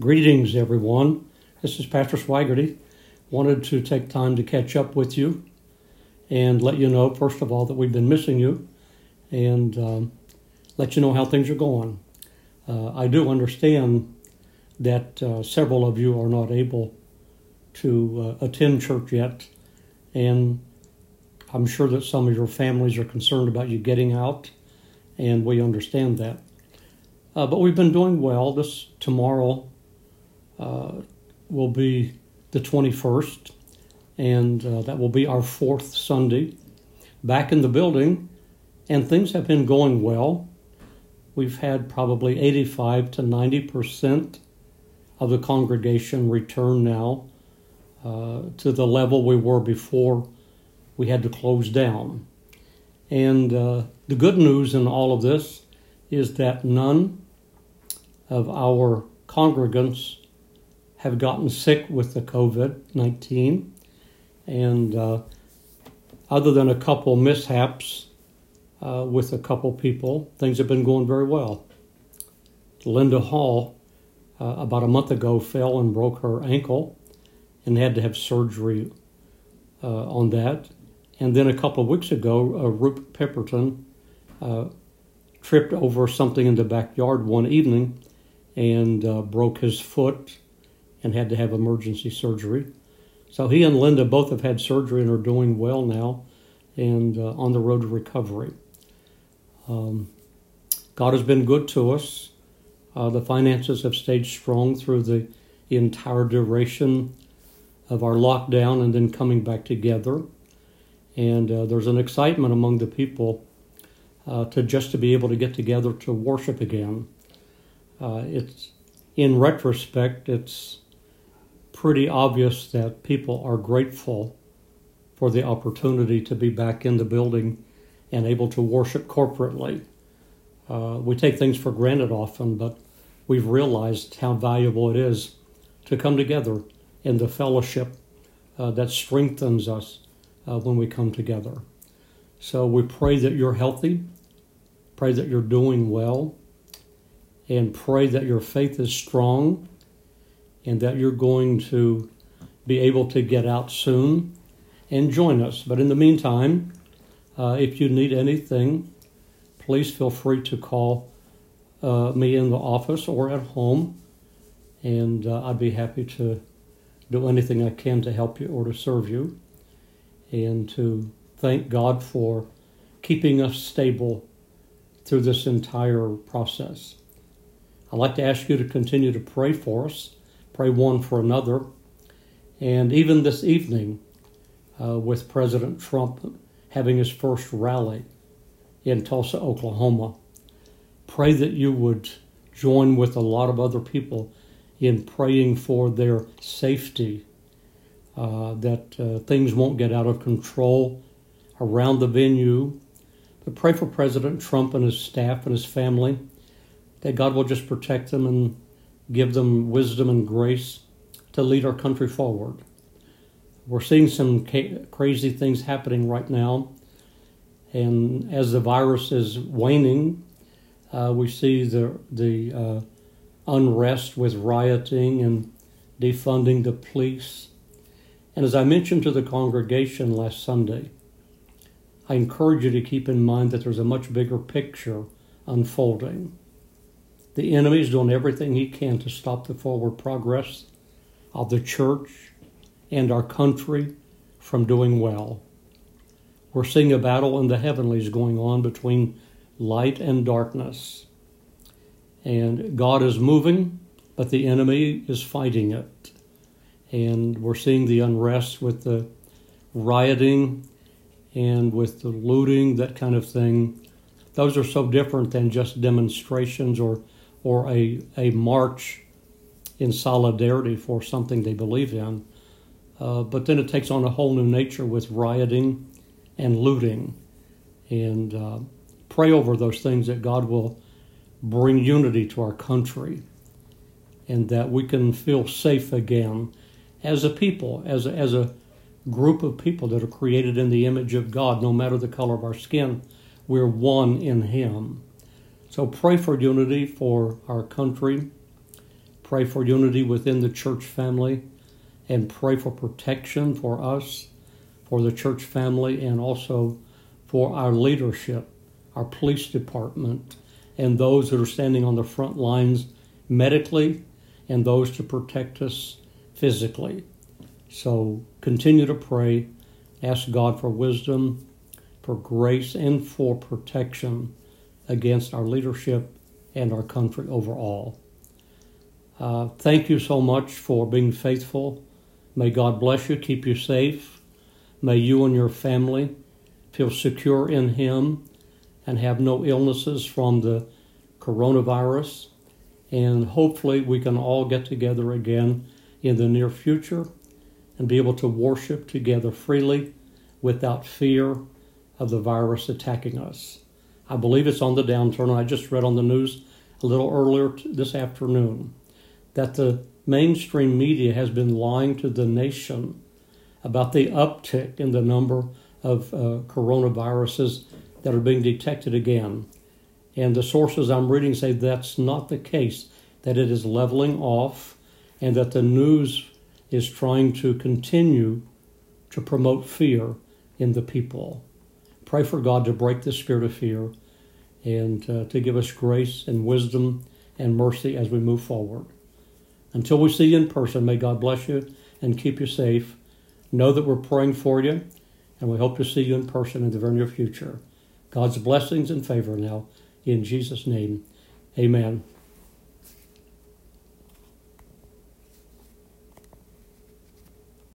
Greetings, everyone. This is Pastor Swaggerty. Wanted to take time to catch up with you and let you know, first of all, that we've been missing you and let you know how things are going. I do understand that several of you are not able to attend church yet, and I'm sure that some of your families are concerned about you getting out, and we understand that. But we've been doing well. Tomorrow will be the 21st, and that will be our fourth Sunday back in the building, and things have been going well. We've had probably 85 to 90% of the congregation return now to the level we were before we had to close down. And the good news in all of this is that none of our congregants have gotten sick with the COVID-19. And other than a couple mishaps with a couple people, things have been going very well. Linda Hall, about a month ago, fell and broke her ankle and had to have surgery on that. And then a couple of weeks ago, Rupert Pepperton tripped over something in the backyard one evening and broke his foot and had to have emergency surgery. So he and Linda both have had surgery and are doing well now and on the road to recovery. God has been good to us. The finances have stayed strong through the entire duration of our lockdown and then coming back together. And there's an excitement among the people to be able to get together to worship again. It's in retrospect, it's pretty obvious that people are grateful for the opportunity to be back in the building and able to worship corporately. We take things for granted often, but we've realized how valuable it is to come together in the fellowship that strengthens us when we come together. So we pray that you're healthy, pray that you're doing well, and pray that your faith is strong and that you're going to be able to get out soon and join us. But in the meantime, if you need anything, please feel free to call me in the office or at home, and I'd be happy to do anything I can to help you or to serve you and to thank God for keeping us stable through this entire process. I'd like to ask you to continue to pray for us, pray one for another. And even this evening, with President Trump having his first rally in Tulsa, Oklahoma, pray that you would join with a lot of other people in praying for their safety, that things won't get out of control around the venue. But pray for President Trump and his staff and his family, that God will just protect them and give them wisdom and grace to lead our country forward. We're seeing some crazy things happening right now. And as the virus is waning, we see the unrest with rioting and defunding the police. And as I mentioned to the congregation last Sunday, I encourage you to keep in mind that there's a much bigger picture unfolding. The enemy is doing everything he can to stop the forward progress of the church and our country from doing well. We're seeing a battle in the heavenlies going on between light and darkness. And God is moving, but the enemy is fighting it. And we're seeing the unrest with the rioting and with the looting, that kind of thing. Those are so different than just demonstrations or a march in solidarity for something they believe in. But then it takes on a whole new nature with rioting and looting. And pray over those things, that God will bring unity to our country and that we can feel safe again as a people, as a group of people that are created in the image of God. No matter the color of our skin, we're one in Him. So pray for unity for our country. Pray for unity within the church family, and pray for protection for us, for the church family, and also for our leadership, our police department, and those that are standing on the front lines medically, and those to protect us physically. So continue to pray. Ask God for wisdom, for grace, and for protection against our leadership and our country overall. Thank you so much for being faithful. May God bless you, keep you safe. May you and your family feel secure in Him and have no illnesses from the coronavirus. And hopefully we can all get together again in the near future and be able to worship together freely without fear of the virus attacking us. I believe it's on the downturn. I just read on the news a little earlier this afternoon that the mainstream media has been lying to the nation about the uptick in the number of coronaviruses that are being detected again. And the sources I'm reading say that's not the case, that it is leveling off, and that the news is trying to continue to promote fear in the people. Pray for God to break the spirit of fear and to give us grace and wisdom and mercy as we move forward. Until we see you in person, may God bless you and keep you safe. Know that we're praying for you, and we hope to see you in person in the very near future. God's blessings and favor now. In Jesus' name, amen.